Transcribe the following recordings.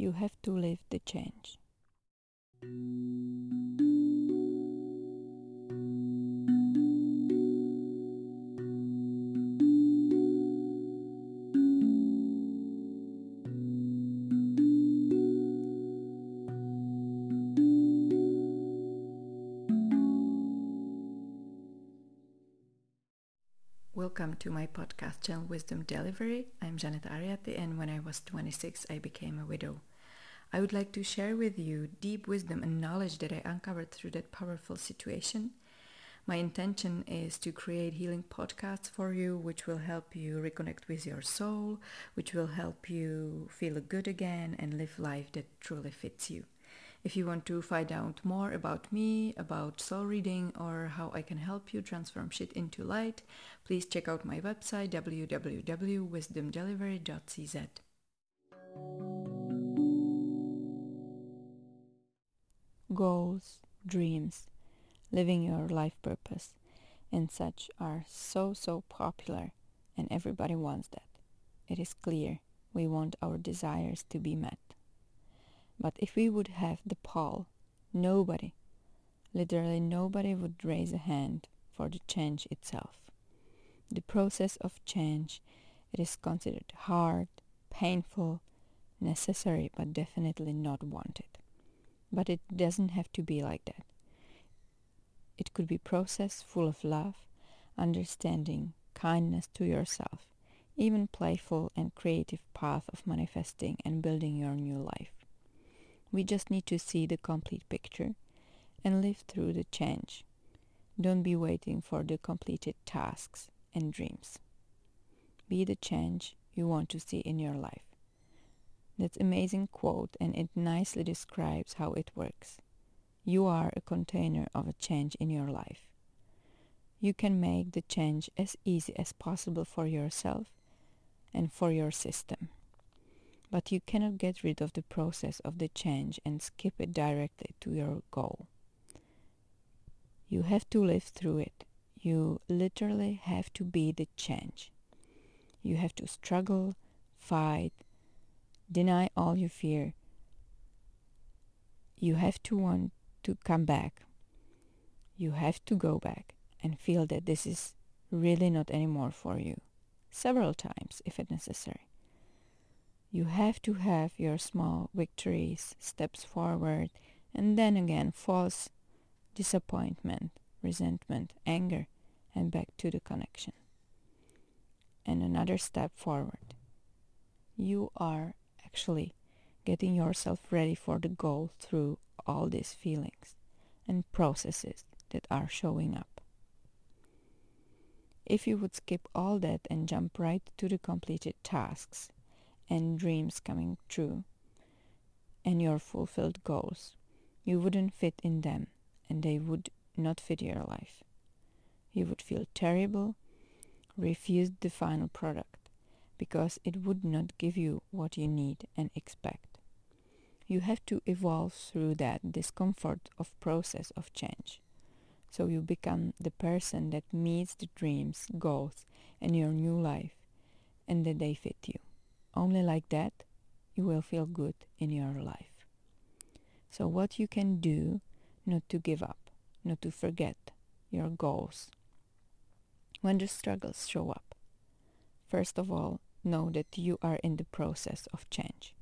You have to live the change. Welcome to my podcast channel Wisdom Delivery. I'm Janet Ariati, and when I was 26 I became a widow. I would like to share with you deep wisdom and knowledge that I uncovered through that powerful situation. My intention is to create healing podcasts for you, which will help you reconnect with your soul, which will help you feel good again and live life that truly fits you. If you want to find out more about me, about soul reading, or how I can help you transform shit into light, please check out my website www.wisdomdelivery.cz. Goals, dreams, living your life purpose, and such are so popular, and everybody wants that. It is clear we want our desires to be met. But if we would have the poll, literally nobody would raise a hand for the change itself. The process of change, it is considered hard, painful, necessary, but definitely not wanted. But it doesn't have to be like that. It could be a process full of love, understanding, kindness to yourself, even playful and creative path of manifesting and building your new life. We just need to see the complete picture and live through the change. Don't be waiting for the completed tasks and dreams. Be the change you want to see in your life. That's an amazing quote, and it nicely describes how it works. You are a container of a change in your life. You can make the change as easy as possible for yourself and for your system. But you cannot get rid of the process of the change and skip it directly to your goal. You have to live through it. You literally have to be the change. You have to struggle, fight, deny all you fear. You have to want to come back. You have to go back and feel that this is really not anymore for you, several times if it's necessary. You have to have your small victories, steps forward, and then again false disappointment, resentment, anger, and back to the connection. And another step forward. You are actually getting yourself ready for the goal through all these feelings and processes that are showing up. If you would skip all that and jump right to the completed tasks and dreams coming true, and your fulfilled goals, you wouldn't fit in them, and they would not fit your life. You would feel terrible, refuse the final product, because it would not give you what you need and expect. You have to evolve through that discomfort of process of change, so you become the person that meets the dreams, goals, and your new life, and that they fit you. Only like that you will feel good in your life. So what you can do not to give up, not to forget your goals when the struggles show up. First of all, know that you are in the process of change.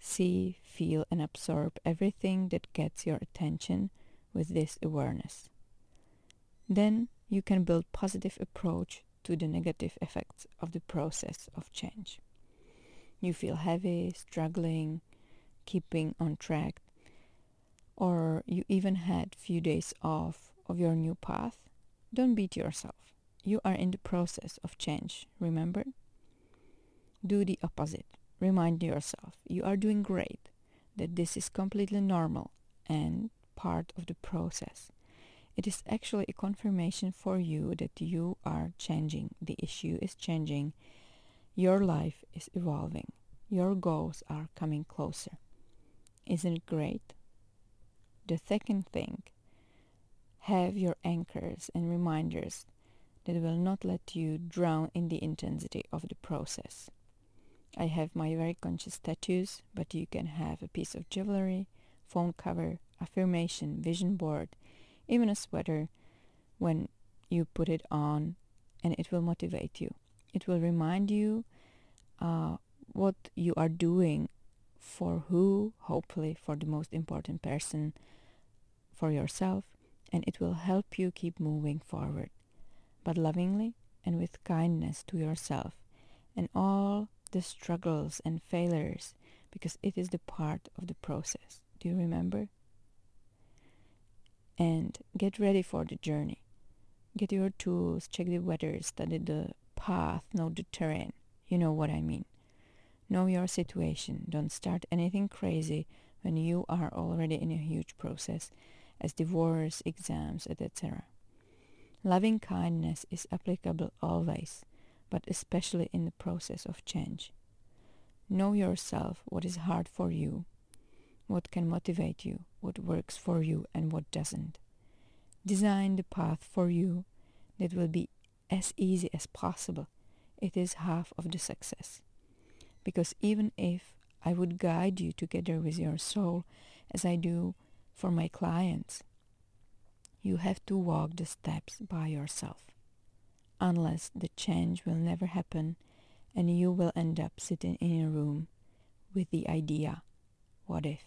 See, feel and absorb everything that gets your attention with this awareness. Then you can build positive approach to the negative effects of the process of change. You feel heavy, struggling, keeping on track, or you even had few days off of your new path. Don't beat yourself. You are in the process of change, remember? Do the opposite. Remind yourself you are doing great, that this is completely normal and part of the process. It is actually a confirmation for you that you are changing, the issue is changing, your life is evolving, your goals are coming closer. Isn't it great? The second thing, have your anchors and reminders that will not let you drown in the intensity of the process. I have my very conscious tattoos, but you can have a piece of jewelry, phone cover, affirmation, vision board, even a sweater when you put it on, and it will motivate you. It will remind you what you are doing, for who, hopefully for the most important person, for yourself, and it will help you keep moving forward, but lovingly and with kindness to yourself and all the struggles and failures, because it is the part of the process. Do you remember? And get ready for the journey. Get your tools, check the weather, study the path, know the terrain. You know what I mean. Know your situation. Don't start anything crazy when you are already in a huge process, as divorce, exams, etc. Loving kindness is applicable always, but especially in the process of change. Know yourself, what is hard for you, what can motivate you, what works for you and what doesn't. Design the path for you that will be as easy as possible. It is half of the success. Because even if I would guide you together with your soul, as I do for my clients, you have to walk the steps by yourself. Unless the change will never happen and you will end up sitting in a room with the idea, what if?